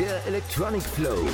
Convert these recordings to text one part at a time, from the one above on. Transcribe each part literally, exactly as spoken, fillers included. Der Electronic Flow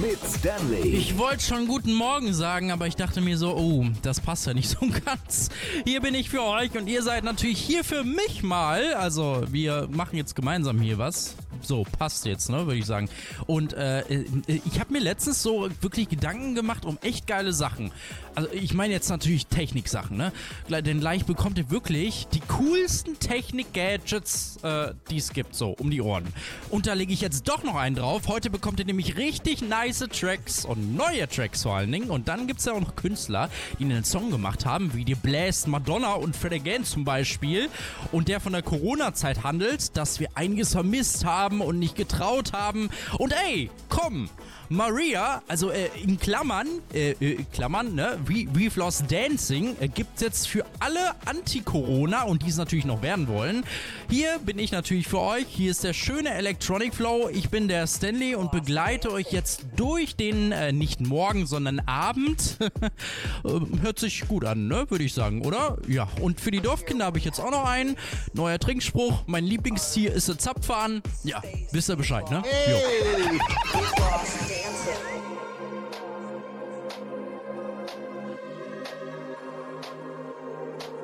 mit Stanley. Ich wollte schon guten Morgen sagen, aber ich dachte mir so, oh, das passt ja nicht so ganz. Hier bin ich für euch und ihr seid natürlich hier für mich mal. Also wir machen jetzt gemeinsam hier was. So, passt jetzt, ne, würde ich sagen. Und äh, ich habe mir letztens so wirklich Gedanken gemacht um echt geile Sachen. Also ich meine jetzt natürlich Technik-Sachen, ne? Denn gleich bekommt ihr wirklich die coolsten Technik-Gadgets, äh, die es gibt, so um die Ohren. Und da lege ich jetzt doch noch einen drauf. Heute bekommt ihr nämlich richtig nice Tracks und neue Tracks vor allen Dingen. Und dann gibt es ja auch noch Künstler, die einen Song gemacht haben, wie die Blast Madonna und Fred Again zum Beispiel. Und der von der Corona-Zeit handelt, dass wir einiges vermisst haben und nicht getraut haben. Und ey, komm, Maria, also äh, in Klammern, äh, äh, Klammern, ne, We, We've lost Dancing, äh, gibt's jetzt für alle Anti-Corona und die es natürlich noch werden wollen. Hier bin ich natürlich für euch, hier ist der schöne Electronic Flow, ich bin der Stanley und begleite euch jetzt durch den, äh, nicht morgen, sondern Abend. Hört sich gut an, ne, würde ich sagen, oder? Ja, und für die Dorfkinder habe ich jetzt auch noch einen, neuer Trinkspruch, mein Lieblingstier ist der Zapfhahn. Ja, wisst ihr Bescheid, ne? Hey.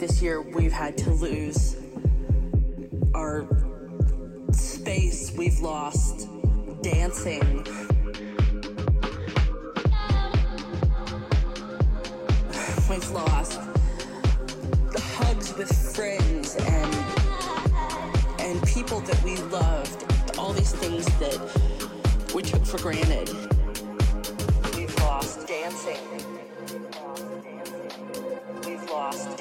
This year, we've had to lose our space. We've lost dancing. We've lost the hugs with friends and and people that we loved. All these things that we took for granted. We've lost dancing.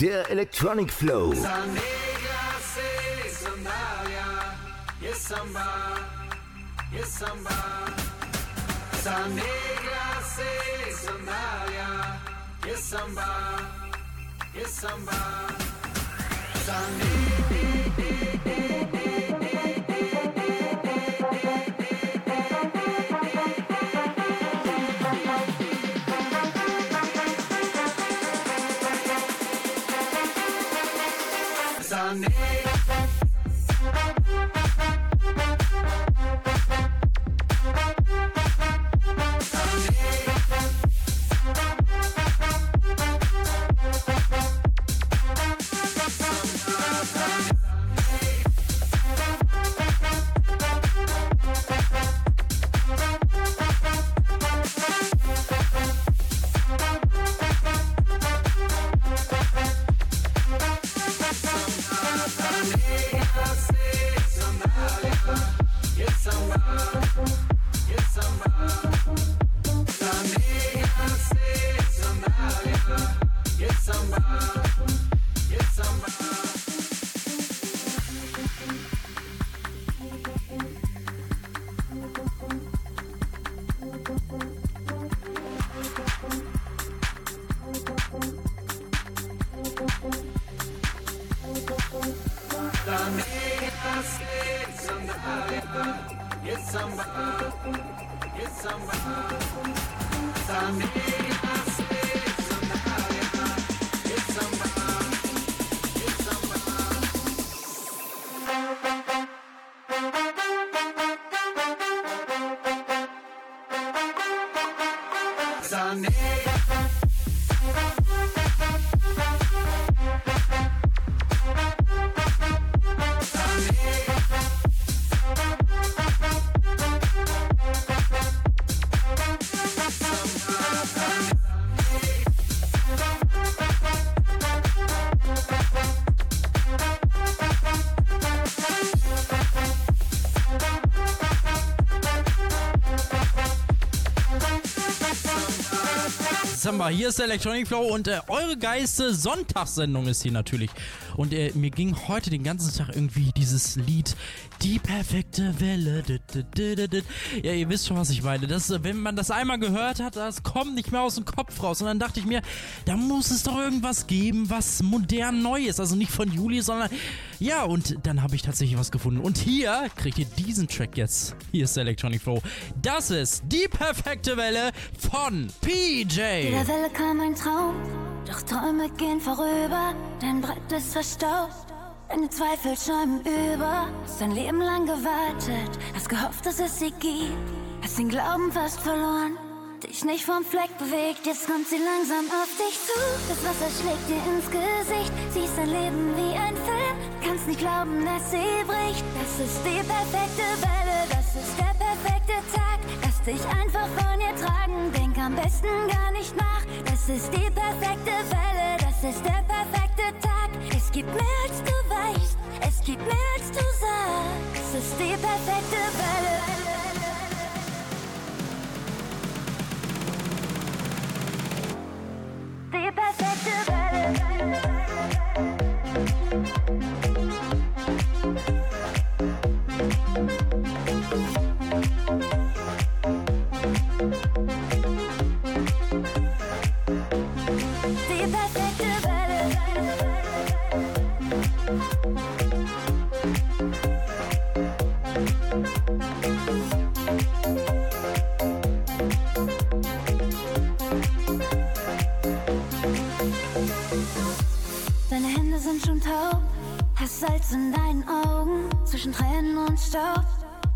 Der Electronic Flow. Hier ist der Electronic Flow und äh, eure geilste Sonntagssendung ist hier natürlich. Und äh, mir ging heute den ganzen Tag irgendwie dieses Lied Die perfekte Welle. Ja, ihr wisst schon, was ich meine. Das, wenn man das einmal gehört hat, das kommt nicht mehr aus dem Kopf raus. Und dann dachte ich mir, da muss es doch irgendwas geben, was modern neu ist. Also nicht von Juli, sondern... Ja, und dann habe ich tatsächlich was gefunden. Und hier kriegt ihr diesen Track jetzt. Hier ist der Electronic Flow. Das ist Die perfekte Welle von P J. Jeder Welle kam ein Traum, doch Träume gehen vorüber. Dein Brett ist verstaubt, deine Zweifel schäumen über. Hast dein Leben lang gewartet, hast gehofft, dass es sie gibt. Hast den Glauben fast verloren, dich nicht vom Fleck bewegt. Jetzt kommt sie langsam auf dich zu. Das Wasser schlägt dir ins Gesicht. Siehst dein Leben wie ein Film, kannst nicht glauben, dass sie bricht. Das ist die perfekte Welle, das ist der perfekte Tag. Lass dich einfach von ihr tragen, denk am besten gar nicht nach. Das ist die perfekte Welle, das ist der perfekte Tag. Es gibt mehr als du weißt, es gibt mehr als du sagst. Es ist die perfekte Welle. Die perfekte Welle. Die perfekte Welle. Hände sind schon taub, hast Salz in deinen Augen. Zwischen Tränen und Staub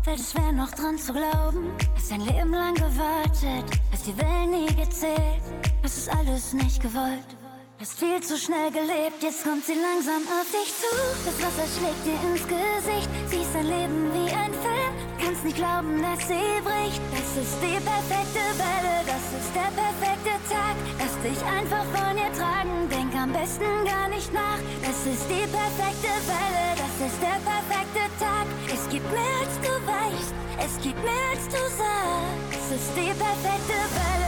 fällt es schwer noch dran zu glauben. Hast dein Leben lang gewartet, hast die Wellen nie gezählt. Hast es alles nicht gewollt, hast viel zu schnell gelebt. Jetzt kommt sie langsam auf dich zu. Das Wasser schlägt dir ins Gesicht. Siehst dein Leben wie ein Film, kannst nicht glauben, dass sie bricht. Das ist die perfekte Welle, das ist der perfekte Tag. Lass dich einfach von ihr tragen, denk am besten gar nicht nach. Das ist die perfekte Welle, das ist der perfekte Tag. Es gibt mehr als du weißt, es gibt mehr als du sagst. Das ist die perfekte Welle.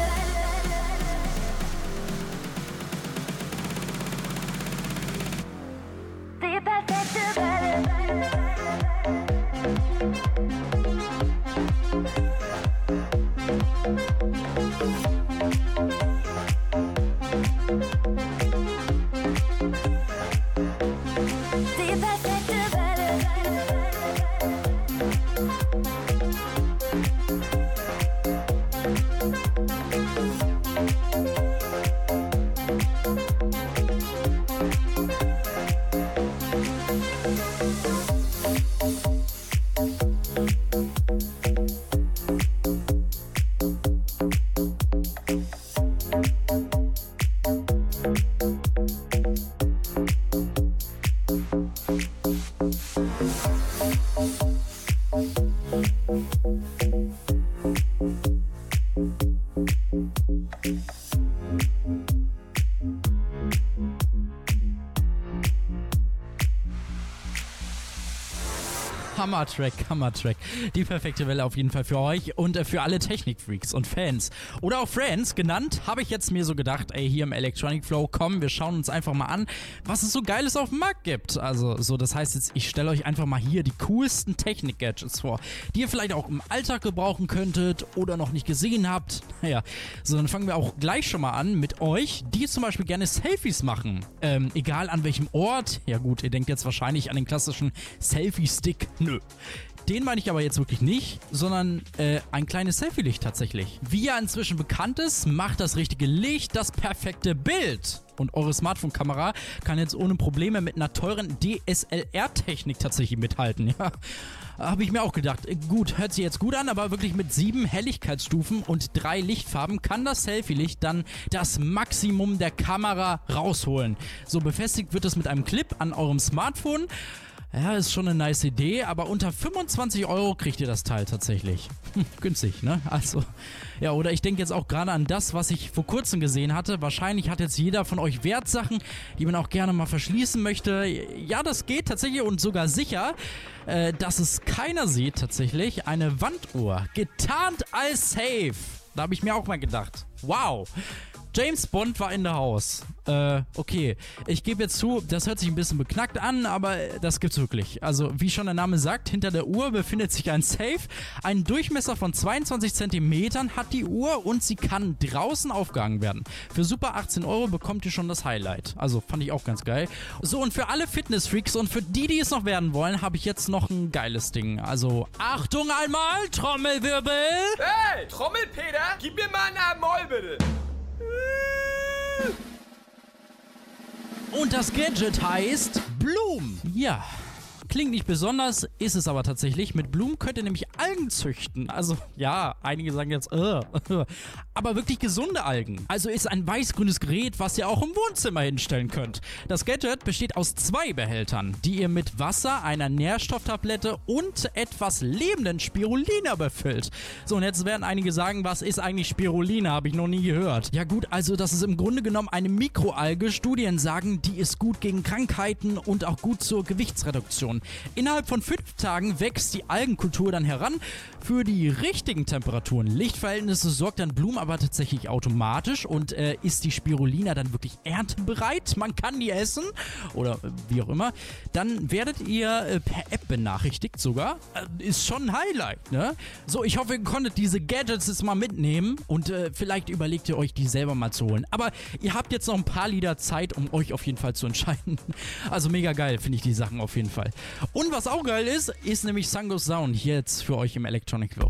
Hammer-Track, Hammer-Track. Die perfekte Welle auf jeden Fall für euch und äh, für alle Technikfreaks und Fans. Oder auch Friends genannt, habe ich jetzt mir so gedacht, ey, hier im Electronic Flow, komm, wir schauen uns einfach mal an, was es so Geiles auf dem Markt gibt. Also, so, das heißt jetzt, ich stelle euch einfach mal hier die coolsten Technik-Gadgets vor, die ihr vielleicht auch im Alltag gebrauchen könntet oder noch nicht gesehen habt. Naja, so, dann fangen wir auch gleich schon mal an mit euch, die zum Beispiel gerne Selfies machen. Ähm, egal an welchem Ort. Ja gut, ihr denkt jetzt wahrscheinlich an den klassischen Selfie-Stick. Nö. Den meine ich aber jetzt wirklich nicht, sondern äh, ein kleines Selfie-Licht tatsächlich. Wie ja inzwischen bekannt ist, macht das richtige Licht das perfekte Bild. Und eure Smartphone-Kamera kann jetzt ohne Probleme mit einer teuren D S L R-Technik tatsächlich mithalten. Ja, habe ich mir auch gedacht. Gut, hört sich jetzt gut an, aber wirklich mit sieben Helligkeitsstufen und drei Lichtfarben kann das Selfie-Licht dann das Maximum der Kamera rausholen. So befestigt wird es mit einem Clip an eurem Smartphone. Ja, ist schon eine nice Idee, aber unter fünfundzwanzig Euro kriegt ihr das Teil tatsächlich. Hm, günstig, ne? Also, ja, oder ich denke jetzt auch gerade an das, was ich vor kurzem gesehen hatte. Wahrscheinlich hat jetzt jeder von euch Wertsachen, die man auch gerne mal verschließen möchte. Ja, das geht tatsächlich und sogar sicher, äh, dass es keiner sieht tatsächlich. Eine Wanduhr, getarnt als Safe. Da habe ich mir auch mal gedacht, wow. James Bond war in der Haus. Äh, okay. Ich gebe jetzt zu, das hört sich ein bisschen beknackt an, aber das gibt's wirklich. Also, wie schon der Name sagt, hinter der Uhr befindet sich ein Safe. Einen Durchmesser von zweiundzwanzig Zentimetern hat die Uhr und sie kann draußen aufgehangen werden. Für super achtzehn Euro bekommt ihr schon das Highlight. Also, fand ich auch ganz geil. So, und für alle Fitnessfreaks und für die, die es noch werden wollen, habe ich jetzt noch ein geiles Ding. Also, Achtung einmal, Trommelwirbel! Hey, Trommelpeter, gib mir mal einen Amol, bitte! Und das Gadget heißt Bloom. Ja, klingt nicht besonders, ist es aber tatsächlich. Mit Bloom könnt ihr nämlich Algen züchten. Also ja, einige sagen jetzt, äh, aber wirklich gesunde Algen. Also ist ein weiß-grünes Gerät, was ihr auch im Wohnzimmer hinstellen könnt. Das Gadget besteht aus zwei Behältern, die ihr mit Wasser, einer Nährstofftablette und etwas lebenden Spirulina befüllt. So, und jetzt werden einige sagen, was ist eigentlich Spirulina? Habe ich noch nie gehört. Ja gut, also das ist im Grunde genommen eine Mikroalge. Studien sagen, die ist gut gegen Krankheiten und auch gut zur Gewichtsreduktion. Innerhalb von fünf Tagen wächst die Algenkultur dann heran. Für die richtigen Temperaturen, Lichtverhältnisse sorgt dann Bloom aber tatsächlich automatisch und äh, ist die Spirulina dann wirklich erntebereit, man kann die essen oder äh, wie auch immer, dann werdet ihr äh, per App benachrichtigt sogar. Äh, ist schon ein Highlight, ne? So, ich hoffe, ihr konntet diese Gadgets jetzt mal mitnehmen und äh, vielleicht überlegt ihr euch, die selber mal zu holen. Aber ihr habt jetzt noch ein paar Lieder Zeit, um euch auf jeden Fall zu entscheiden. Also mega geil, finde ich die Sachen auf jeden Fall. Und was auch geil ist, ist nämlich Sango Sound hier jetzt für euch im Electronic Flow.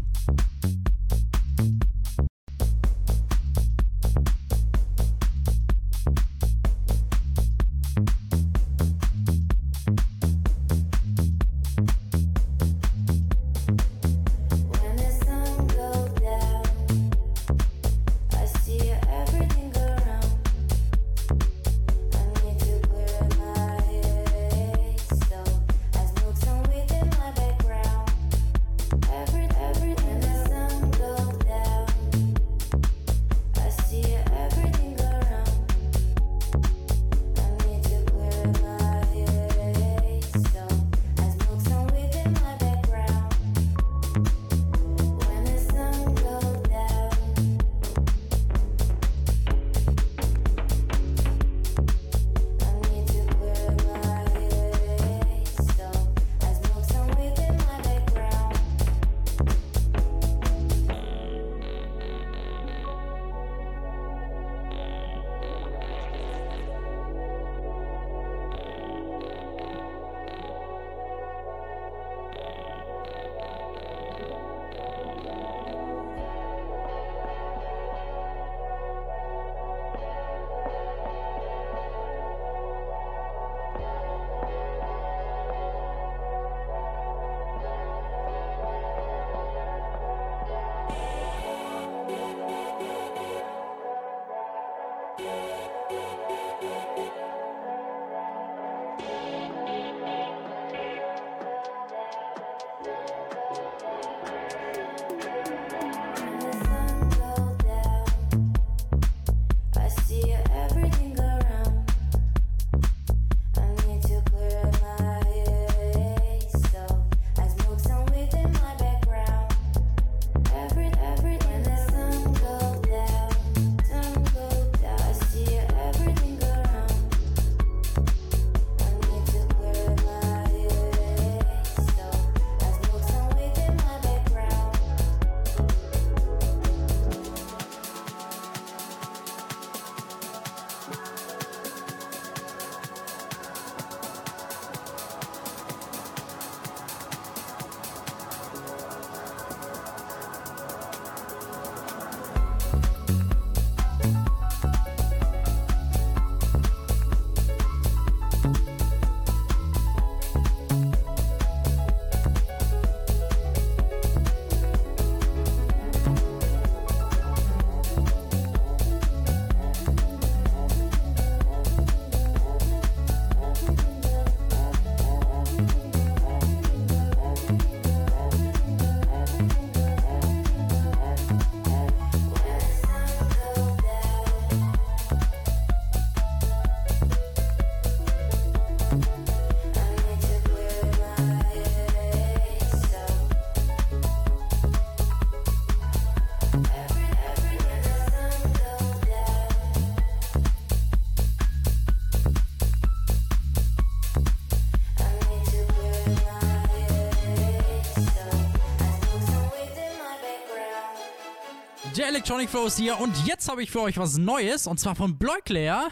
Der Electronic Flow ist hier und jetzt habe ich für euch was Neues und zwar von Bleuklair.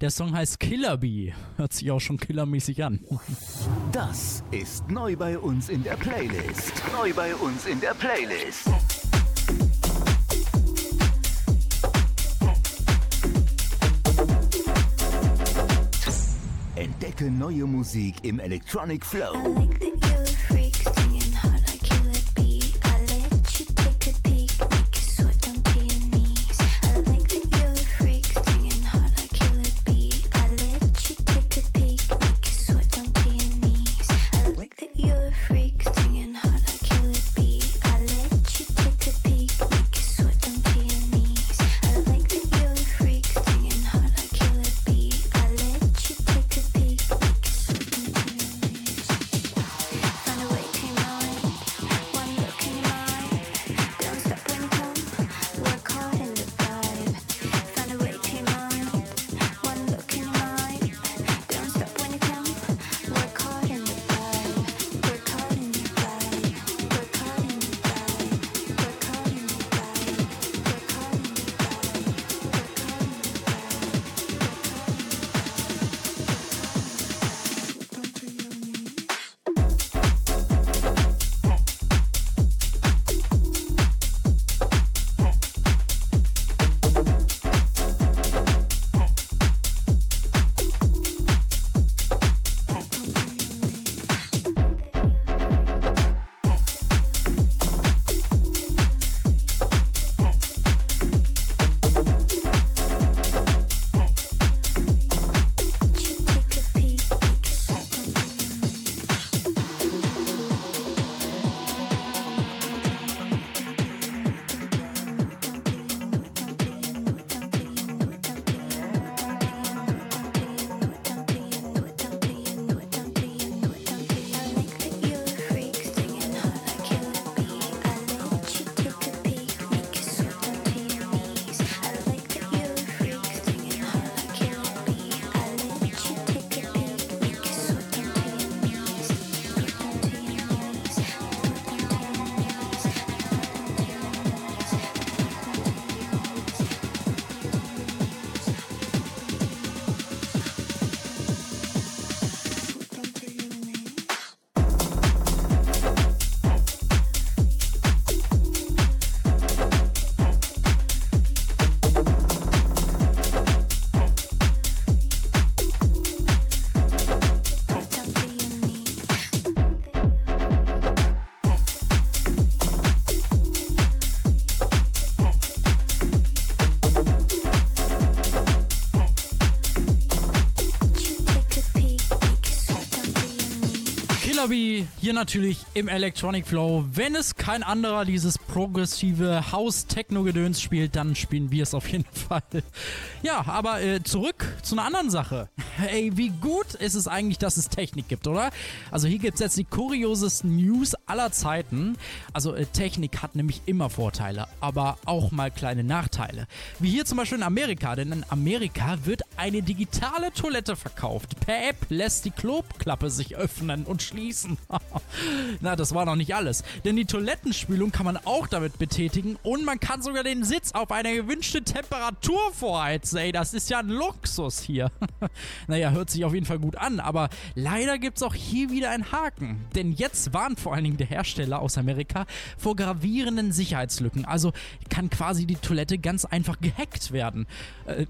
Der Song heißt Killer Bee. Hört sich auch schon killermäßig an. Das ist neu bei uns in der Playlist. Neu bei uns in der Playlist. Entdecke neue Musik im Electronic Flow. Hier natürlich im Electronic Flow. Wenn es kein anderer dieses progressive House-Techno-Gedöns spielt, dann spielen wir es auf jeden Fall. Ja, aber äh, zurück zu einer anderen Sache. Ey, wie gut ist es eigentlich, dass es Technik gibt, oder? Also hier gibt es jetzt die kuriosesten News aller Zeiten. Also äh, Technik hat nämlich immer Vorteile, aber auch mal kleine Nachteile. Wie hier zum Beispiel in Amerika, denn in Amerika wird eine digitale Toilette verkauft. Per App lässt die Kloklappe sich öffnen und schließen. Na, das war noch nicht alles. Denn die Toilettenspülung kann man auch damit betätigen und man kann sogar den Sitz auf eine gewünschte Temperatur vorheizen. Ey, das ist ja ein Luxus hier. Naja, hört sich auf jeden Fall gut an, aber leider gibt's auch hier wieder einen Haken. Denn jetzt warnt vor allen Dingen der Hersteller aus Amerika vor gravierenden Sicherheitslücken. Also kann quasi die Toilette ganz einfach gehackt werden. Äh,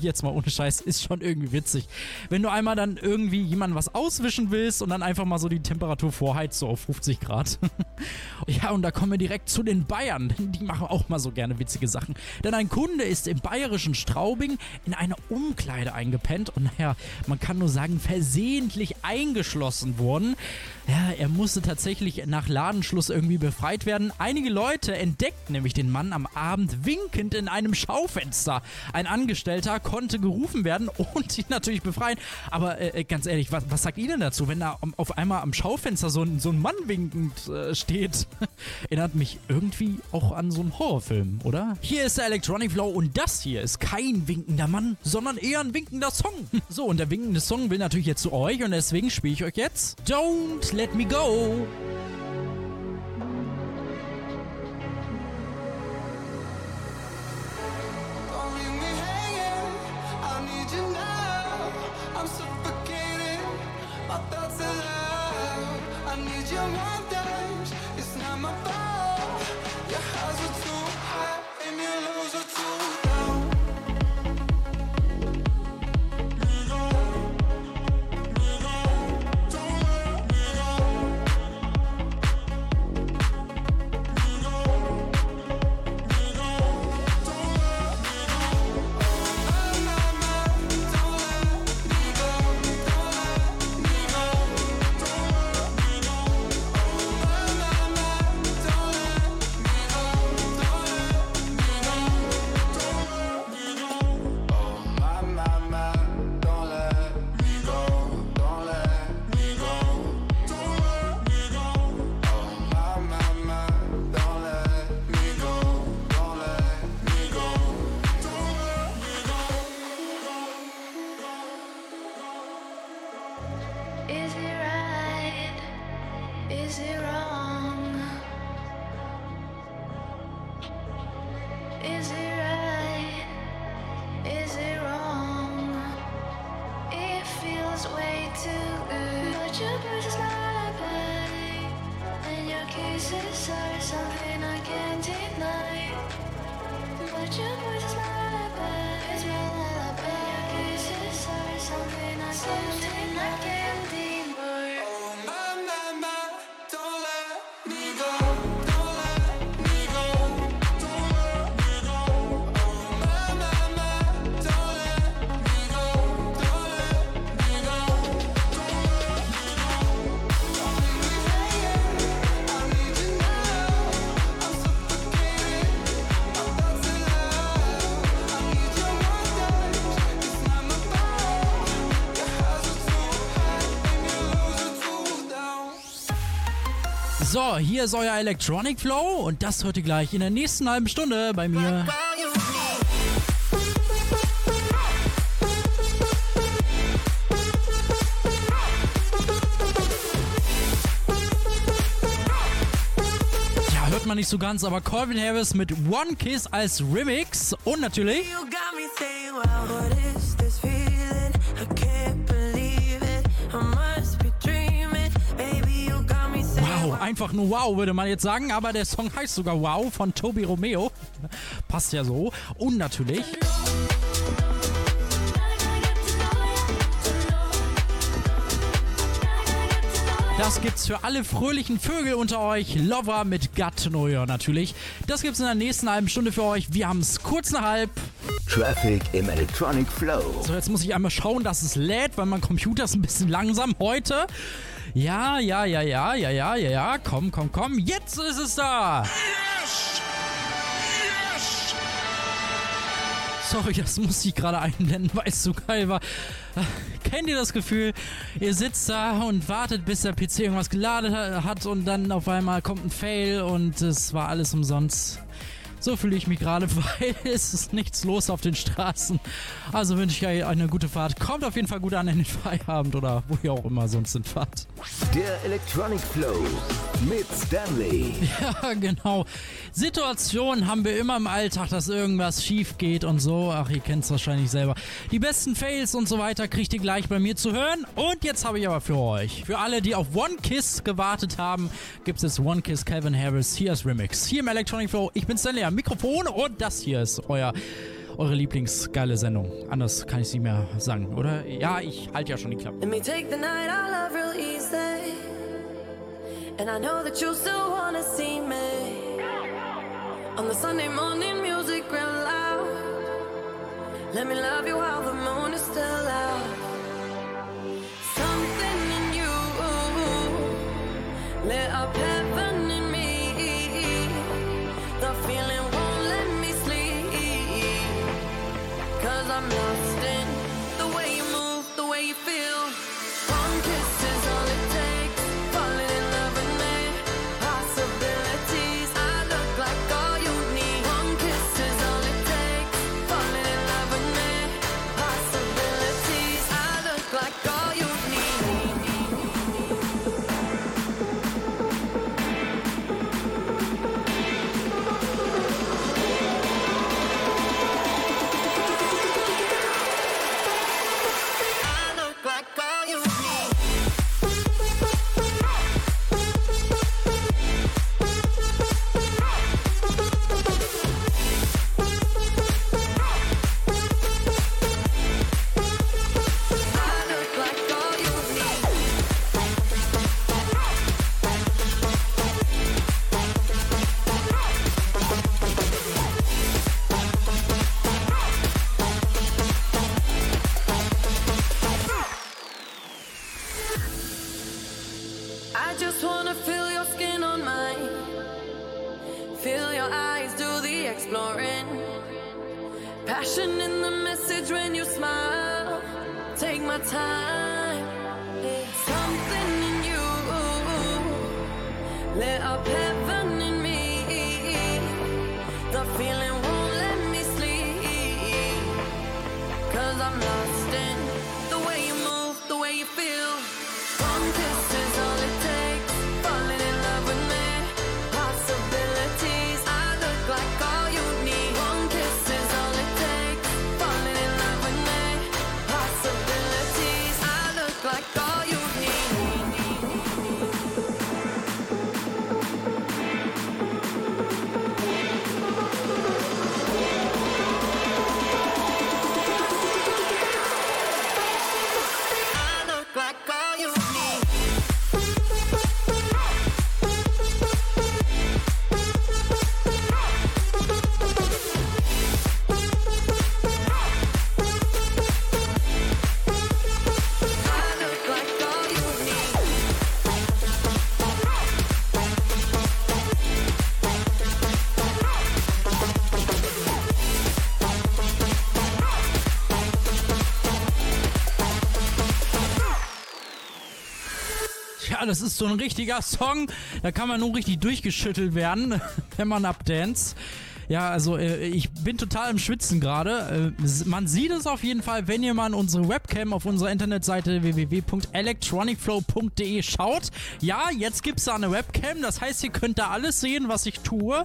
jetzt mal ohne Scheiß, ist schon irgendwie witzig. Wenn du einmal dann irgendwie jemandem was auswischen willst und dann einfach mal so die Temperatur vorheizt, so auf fünfzig Grad. Ja, und da kommen wir direkt zu den Bayern. Die machen auch mal so gerne witzige Sachen. Denn ein Kunde ist im bayerischen Straubing in eine Umkleide eingepennt und naja, man kann nur sagen, versehentlich eingeschlossen worden. Ja, er musste tatsächlich nach Ladenschluss irgendwie befreit werden. Einige Leute entdeckten nämlich den Mann am Abend winkend in einem Schaufenster. Ein Angestellter konnte gerufen werden und ihn natürlich befreien. Aber äh, ganz ehrlich, was, was sagt ihr denn dazu, wenn da auf einmal am Schaufenster so ein, so ein Mann winkend äh, steht? Erinnert mich irgendwie auch an so einen Horrorfilm, oder? Hier ist der Electronic Flow und das hier ist kein winkender Mann, sondern eher ein winkender Song. So, und der winkende Song will natürlich jetzt zu euch und deswegen spiele ich euch jetzt Don't Let Me Go. So, hier ist euer Electronic Flow und das hört ihr gleich in der nächsten halben Stunde bei mir. Ja, hört man nicht so ganz, aber Calvin Harris mit One Kiss als Remix und natürlich... Einfach nur wow, würde man jetzt sagen, aber der Song heißt sogar Wow von Toby Romeo. Passt ja so. Und natürlich... Das gibt's für alle fröhlichen Vögel unter euch. Lover mit Gattneuer natürlich. Das gibt's in der nächsten halben Stunde für euch. Wir haben's kurz nach halb. Traffic im Electronic Flow. So, jetzt muss ich einmal schauen, dass es lädt, weil mein Computer ist ein bisschen langsam heute. Ja, ja, ja, ja, ja, ja, ja, ja, komm, komm, komm, jetzt ist es da! Yes! Yes! Sorry, das musste ich gerade einblenden, weil es so geil war. Kennt ihr das Gefühl, ihr sitzt da und wartet, bis der P C irgendwas geladen hat und dann auf einmal kommt ein Fail und es war alles umsonst. So fühle ich mich gerade, weil es ist nichts los auf den Straßen. Also wünsche ich euch eine gute Fahrt. Kommt auf jeden Fall gut an in den Feierabend oder wo ihr auch immer sonst in Fahrt. Der Electronic Flow mit Stanley. Ja, genau. Situationen haben wir immer im Alltag, dass irgendwas schief geht und so. Ach, ihr kennt es wahrscheinlich selber. Die besten Fails und so weiter kriegt ihr gleich bei mir zu hören. Und jetzt habe ich aber für euch, für alle, die auf One Kiss gewartet haben, gibt es jetzt One Kiss Calvin Harris. Hier ist Remix. Hier im Electronic Flow. Ich bin Stanley. Mikrofon und das hier ist euer eure lieblingsgeile Sendung. Anders kann ich es nicht mehr sagen, oder? Ja, ich halte ja schon die Klappe. Let me take the night I love real easy. And I know that you still wanna see me. On the Sunday morning music real loud. Let me love you while the moon is still out. Something in you lit up heaven in me. The feeling won't let me sleep, 'cause I'm lost in the way you move, the way you feel. One kiss is all it takes, falling in love with me. Possibilities, I look like all you need. One kiss is all it takes, falling in love with me. Possibilities, I Passion in the message when you smile. Take my time. It's something in you. Lit up heaven in me. The feeling won't let me sleep. 'Cause I'm lost in the way you move, the way you feel. One kiss is all it takes. Falling in love with me. Possibilities. I look like all you need. One kiss is all it takes. Falling in love with me. Possibilities. I look like all you need. I look like all you need. I look like all you need. Ja, das ist so ein richtiger Song. Da kann man nur richtig durchgeschüttelt werden, wenn man abdance. Ja, also äh, ich bin total im Schwitzen gerade. Äh, s- man sieht es auf jeden Fall, wenn ihr mal in unsere Webcam auf unserer Internetseite w w w punkt electronic flow punkt d e schaut. Ja, jetzt gibt's da eine Webcam. Das heißt, ihr könnt da alles sehen, was ich tue.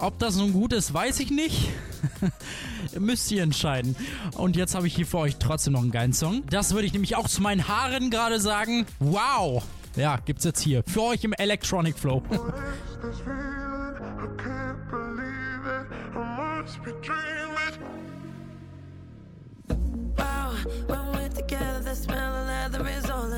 Ob das nun gut ist, weiß ich nicht. Müsst ihr entscheiden. Und jetzt habe ich hier für euch trotzdem noch einen geilen Song. Das würde ich nämlich auch zu meinen Haaren gerade sagen. Wow! Ja, gibt's jetzt hier. Für euch im Electronic Flow. What is this feeling? I can't believe it. I must be dreaming. Wow, when we're together, the smell of leather is all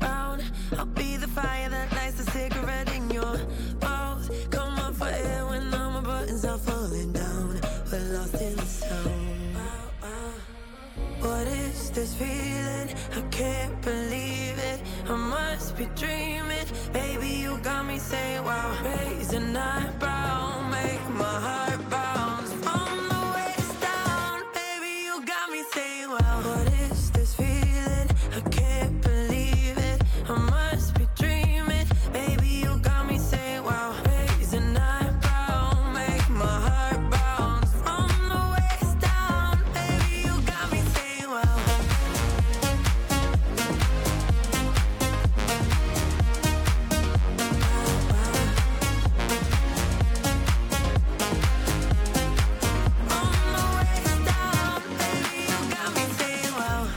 around. I'll be the fire that lights the cigarette in your mouth. Come on for air when all my buttons are falling down. We're lost in the sound. Wow, wow. What is this feeling? I can't believe it. I must be dreaming. Baby, you got me saying wow. Raise an eyebrow, make my heart bounce from the waist down. Baby, you got me saying wow. What is this feeling? I can't believe it. I must be dreaming. Baby, you got me saying wow. Raise an eyebrow, make my heart bounce from the waist down. Baby, you got me saying wow. On my waist down, baby, you got me saying wow.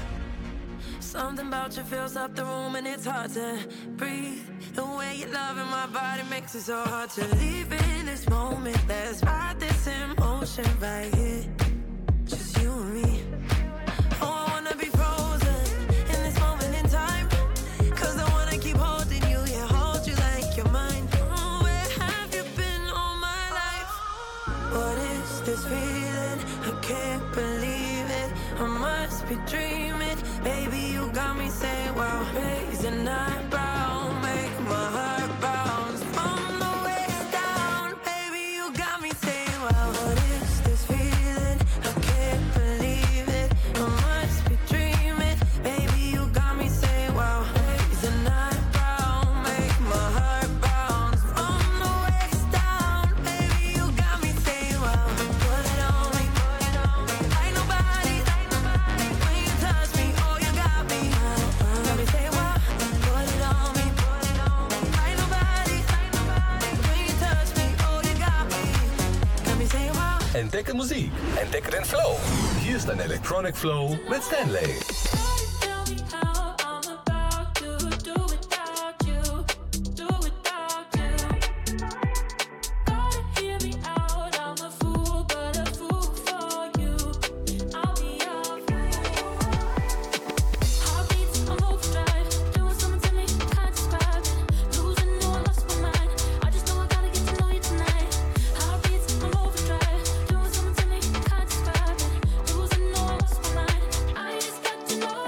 Something about you fills up the room and it's hard to breathe. The way you love in my body makes it so hard to leave in this moment. Let's ride this emotion right here, just you and me. Oh, I wanna be frozen in this moment in time, 'cause I wanna keep holding you, yeah, hold you like you're mine. Oh, where have you been all my life? What is this feeling? I can't believe it. I must be dreaming. Baby, you got me saying wow. Raise an eyebrow, make my heart bounce from the waist down. Baby, you got me saying wow. What is this feeling? I can't believe it. I must be dreaming. Baby, you got me saying wow. Raise an eyebrow, make my heart bounce from the waist down. Baby, you got me saying wow. Put it on me, put it on me. Like nobody, like nobody. When you touch me, oh, you got me. Got me saying wow. Put it on me, put it on me. Like nobody, like nobody. When you touch me, oh, you got me. Got me saying wow. Entdecke Musik. Entdecke den Flow. Hier ist ein Electronic Flow mit Stanley. Tell me how I'm about to do without you, do without you. Gotta hear me out, I'm a fool, but a fool for you. I'll be your heartbeats on overdrive, doing something to me I can't describe. Losing you, I lost my mind. I just know I gotta get to know you tonight. Heartbeats on overdrive, doing something to me I can't describe. Losing you, I lost my mind. I just got to know.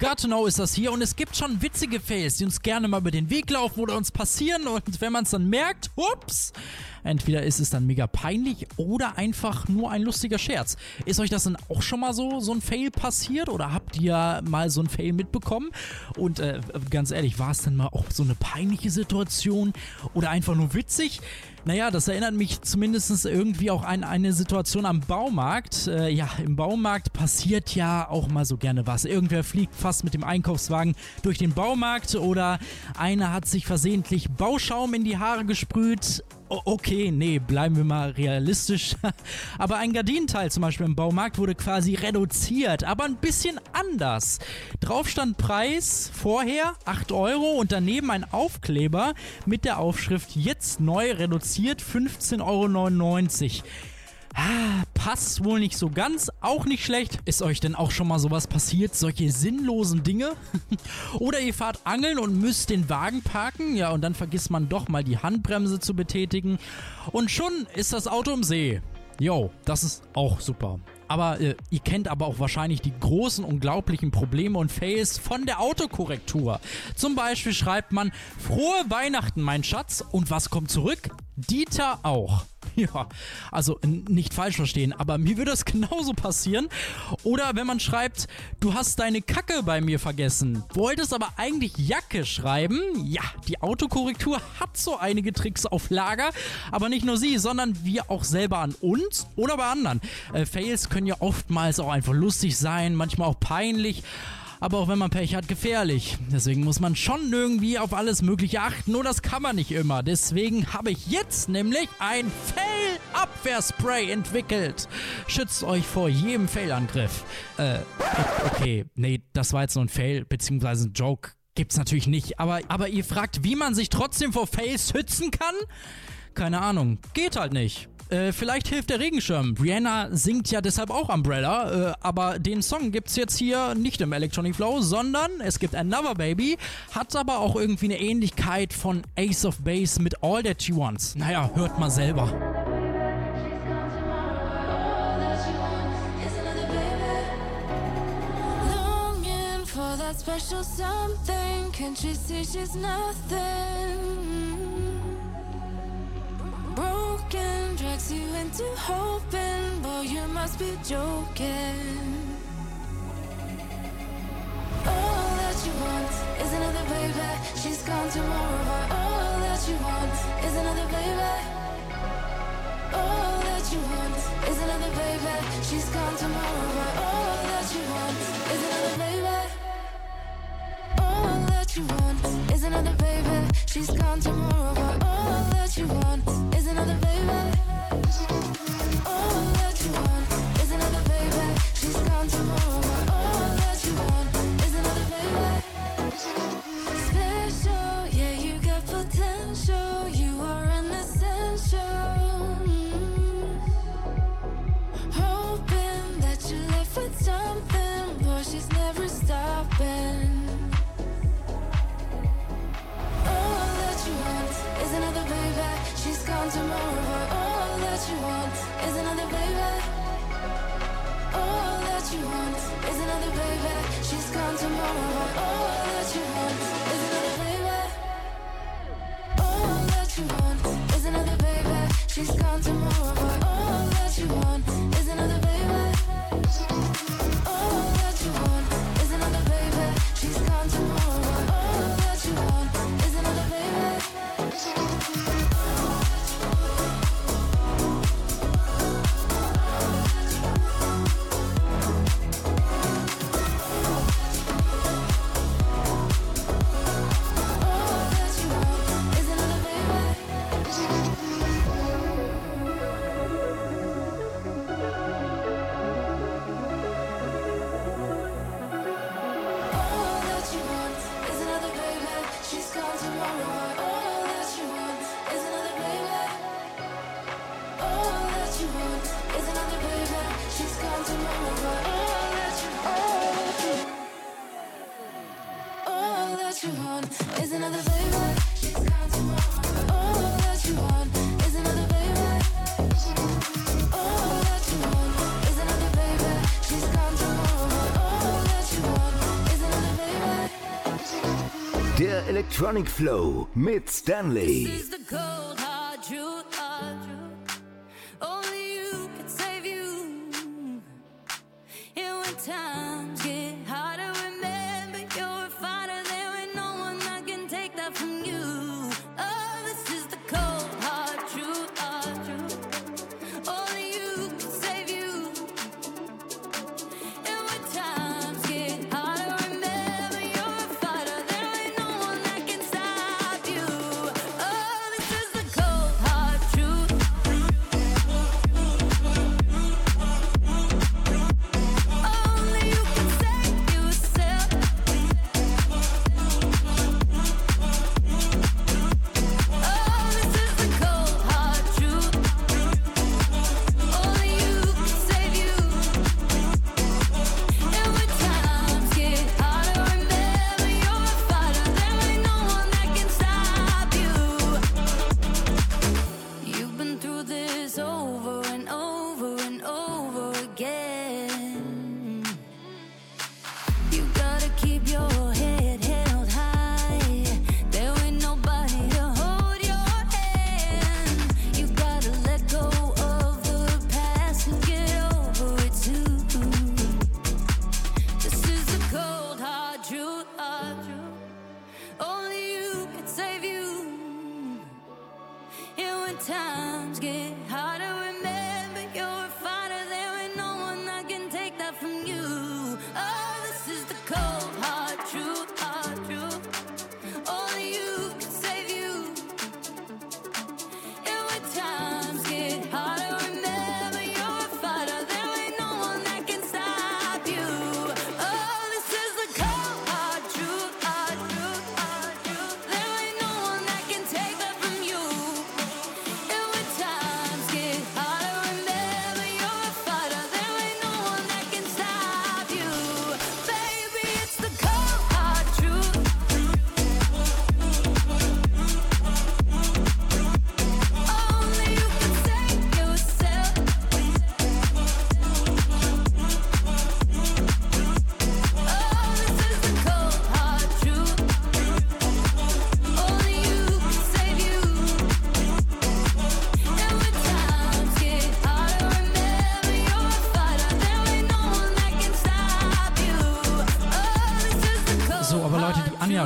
Gattneuer ist das hier und es gibt schon witzige Fails, die uns gerne mal über den Weg laufen oder uns passieren, und wenn man es dann merkt, ups, entweder ist es dann mega peinlich oder einfach nur ein lustiger Scherz. Ist euch das denn auch schon mal so, so ein Fail passiert oder habt ihr mal so ein Fail mitbekommen? Und äh, ganz ehrlich, war es denn mal auch so eine peinliche Situation oder einfach nur witzig? Naja, das erinnert mich zumindest irgendwie auch an eine Situation am Baumarkt. Äh, ja, im Baumarkt passiert ja auch mal so gerne was. Irgendwer fliegt fast mit dem Einkaufswagen durch den Baumarkt oder einer hat sich versehentlich Bauschaum in die Haare gesprüht. Okay, nee, bleiben wir mal realistisch. Aber ein Gardinenteil zum Beispiel im Baumarkt wurde quasi reduziert, aber ein bisschen anders. Drauf stand Preis vorher acht Euro und daneben ein Aufkleber mit der Aufschrift jetzt neu reduziert fünfzehn neunundneunzig Euro. Ah, passt wohl nicht so ganz, auch nicht schlecht. Ist euch denn auch schon mal sowas passiert, solche sinnlosen Dinge? Oder ihr fahrt angeln und müsst den Wagen parken, ja, und dann vergisst man doch mal die Handbremse zu betätigen. Und schon ist das Auto im See. Jo, das ist auch super. Aber äh, ihr kennt aber auch wahrscheinlich die großen, unglaublichen Probleme und Fails von der Autokorrektur. Zum Beispiel schreibt man, frohe Weihnachten, mein Schatz. Und was kommt zurück? Dieter auch. Ja, also nicht falsch verstehen, aber mir würde das genauso passieren. Oder wenn man schreibt, du hast deine Kacke bei mir vergessen, wolltest aber eigentlich Jacke schreiben. Ja, die Autokorrektur hat so einige Tricks auf Lager, aber nicht nur sie, sondern wir auch selber an uns oder bei anderen. Äh, Fails können ja oftmals auch einfach lustig sein, manchmal auch peinlich. Aber auch wenn man Pech hat, gefährlich. Deswegen muss man schon irgendwie auf alles Mögliche achten. Nur das kann man nicht immer. Deswegen habe ich jetzt nämlich ein Fail-Abwehrspray entwickelt. Schützt euch vor jedem Fail-Angriff. Äh, okay, nee, das war jetzt nur ein Fail, beziehungsweise ein Joke. Gibt's natürlich nicht. Aber, aber ihr fragt, wie man sich trotzdem vor Fails schützen kann? Keine Ahnung. Geht halt nicht. Äh, vielleicht hilft der Regenschirm. Rihanna singt ja deshalb auch Umbrella, äh, aber den Song gibt's jetzt hier nicht im Electronic Flow, sondern es gibt Another Baby, hat aber auch irgendwie eine Ähnlichkeit von Ace of Base mit All That She Wants. Naja, hört mal selber. Longing for that special something, can't she see she's nothing? Broken drags you into hoping, boy, you must be joking. All that she wants is another baby. She's gone tomorrow, but all that she wants is another baby. All that she wants is another baby. She's gone tomorrow, but all that she wants is another baby. All that she wants is another baby. She's gone tomorrow, but all that she wants is another baby. All that she wants is another baby. She's gone tomorrow, but all that she wants is another baby. Special, yeah, you got potential. You are an essential. Mm-hmm. Hoping that you left with something, boy, she's never stopping. Is another baby, she's gone tomorrow, but all that she wants is another baby. All that she wants is another baby, she's gone tomorrow, but all that she wants is another baby. All that she wants is another baby, she's gone tomorrow, but all that she wants is another baby. All that she wants is Der Electronic Flow mit Stanley.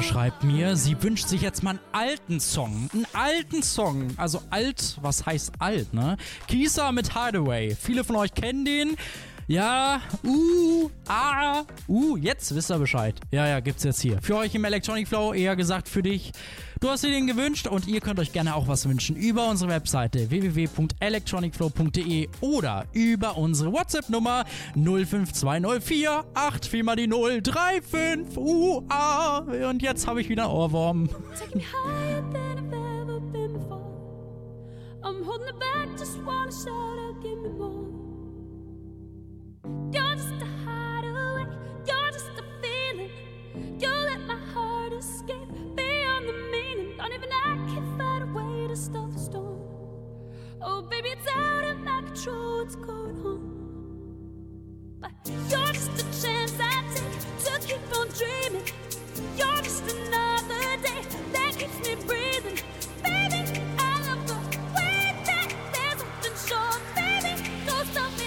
Schreibt mir, sie wünscht sich jetzt mal einen alten Song. Einen alten Song. Also alt, was heißt alt, ne? Kisa mit Hideaway. Viele von euch kennen den. Ja, uh, ah, uh, jetzt wisst ihr Bescheid. Ja, ja, gibt's jetzt hier. Für euch im Electronic Flow, eher gesagt für dich. Du hast dir den gewünscht und ihr könnt euch gerne auch was wünschen über unsere Webseite w w w punkt electronic flow punkt d e oder über unsere WhatsApp-Nummer null fünf zwei null vier acht vier mal die null drei fünf. Uh, ah, und jetzt habe ich wieder einen Ohrwurm. You're just a hideaway, you're just a feeling. You let my heart escape beyond the meaning. Don't even I can find a way to stop the storm. Oh baby, it's out of my control, what's going on? But you're just a chance I take to keep on dreaming. You're just another day that keeps me breathing. Baby, I love the way that there's nothing short. Baby, don't stop me.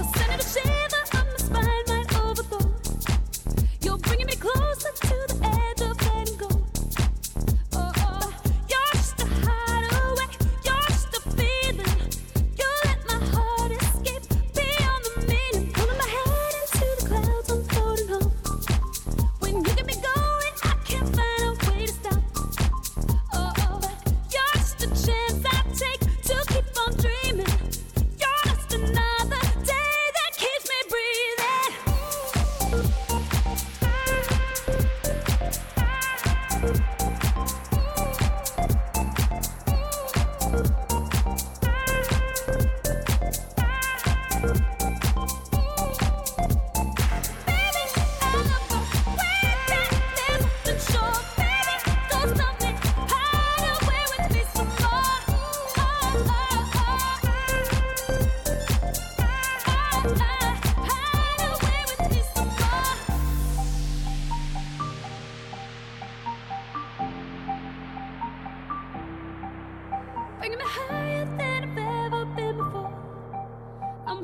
You'll send it a shame.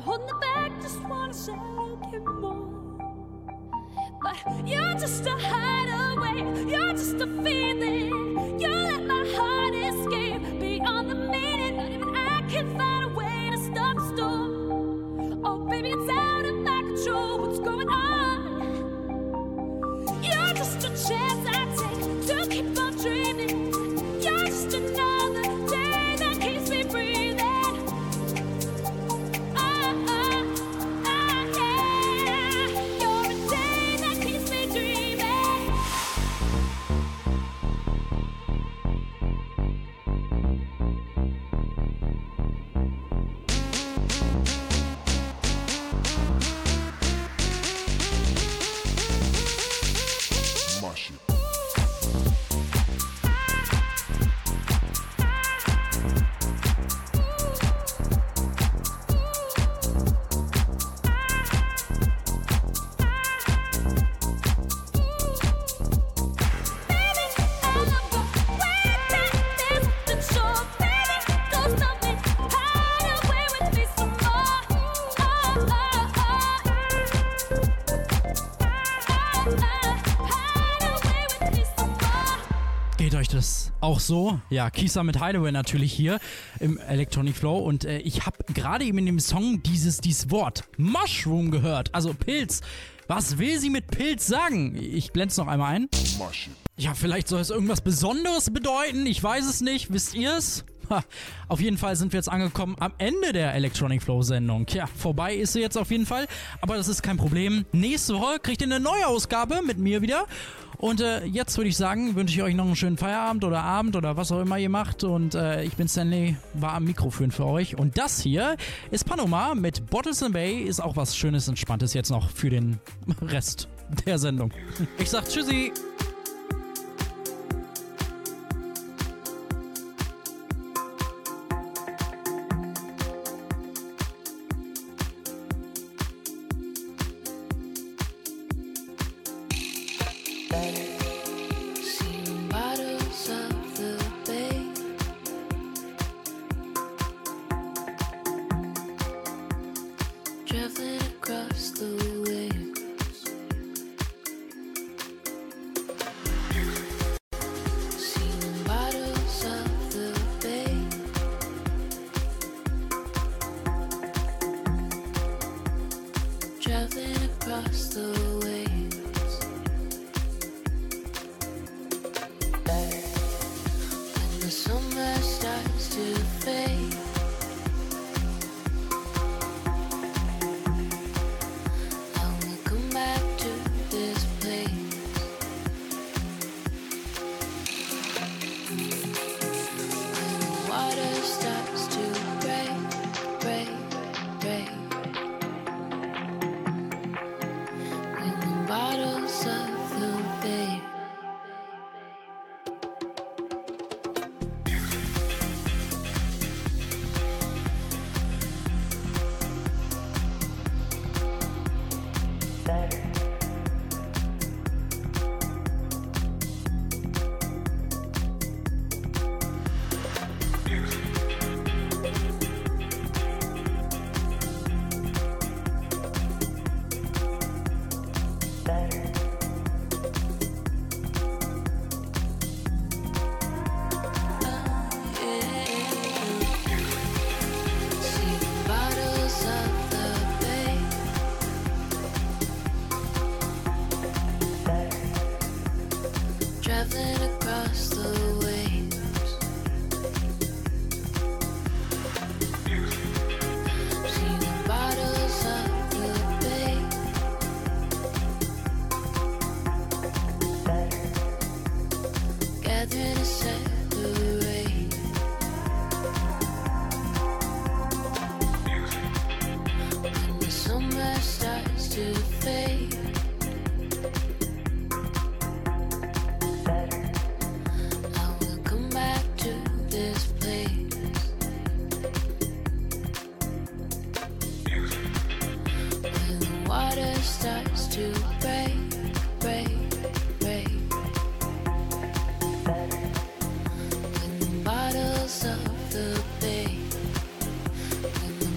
holding it back, just wanna say I get more. But you're just a hideaway, you're just a feeling. You let my heart escape beyond the meaning. Not even I can find a way to stop the storm. Oh baby, it's out of my control, what's going on? You're just a chance I take to keep on dreaming. You're just another day that keeps me breathing. Auch so, ja, Kisa mit Hideaway natürlich hier im Electronic Flow und äh, ich habe gerade eben in dem Song dieses, dieses Wort Mushroom gehört, also Pilz. Was will sie mit Pilz sagen? Ich blende es noch einmal ein. Ja, vielleicht soll es irgendwas Besonderes bedeuten, ich weiß es nicht, wisst ihr es? Auf jeden Fall sind wir jetzt angekommen am Ende der Electronic Flow Sendung. Tja, vorbei ist sie jetzt auf jeden Fall, aber das ist kein Problem. Nächste Woche kriegt ihr eine neue Ausgabe mit mir wieder. Und äh, jetzt würde ich sagen, wünsche ich euch noch einen schönen Feierabend oder Abend oder was auch immer ihr macht. Und äh, ich bin Stanley, war am Mikrofon für euch. Und das hier ist Panama mit Bottles and Bay. Ist auch was Schönes, Entspanntes jetzt noch für den Rest der Sendung. Ich sag Tschüssi.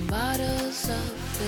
Bottles of the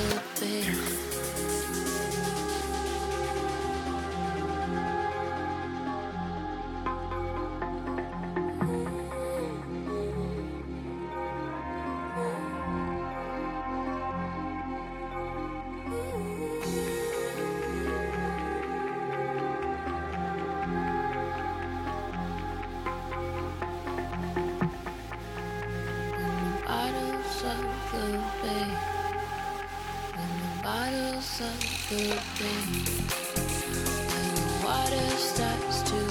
Bottles of the bay, and the water starts to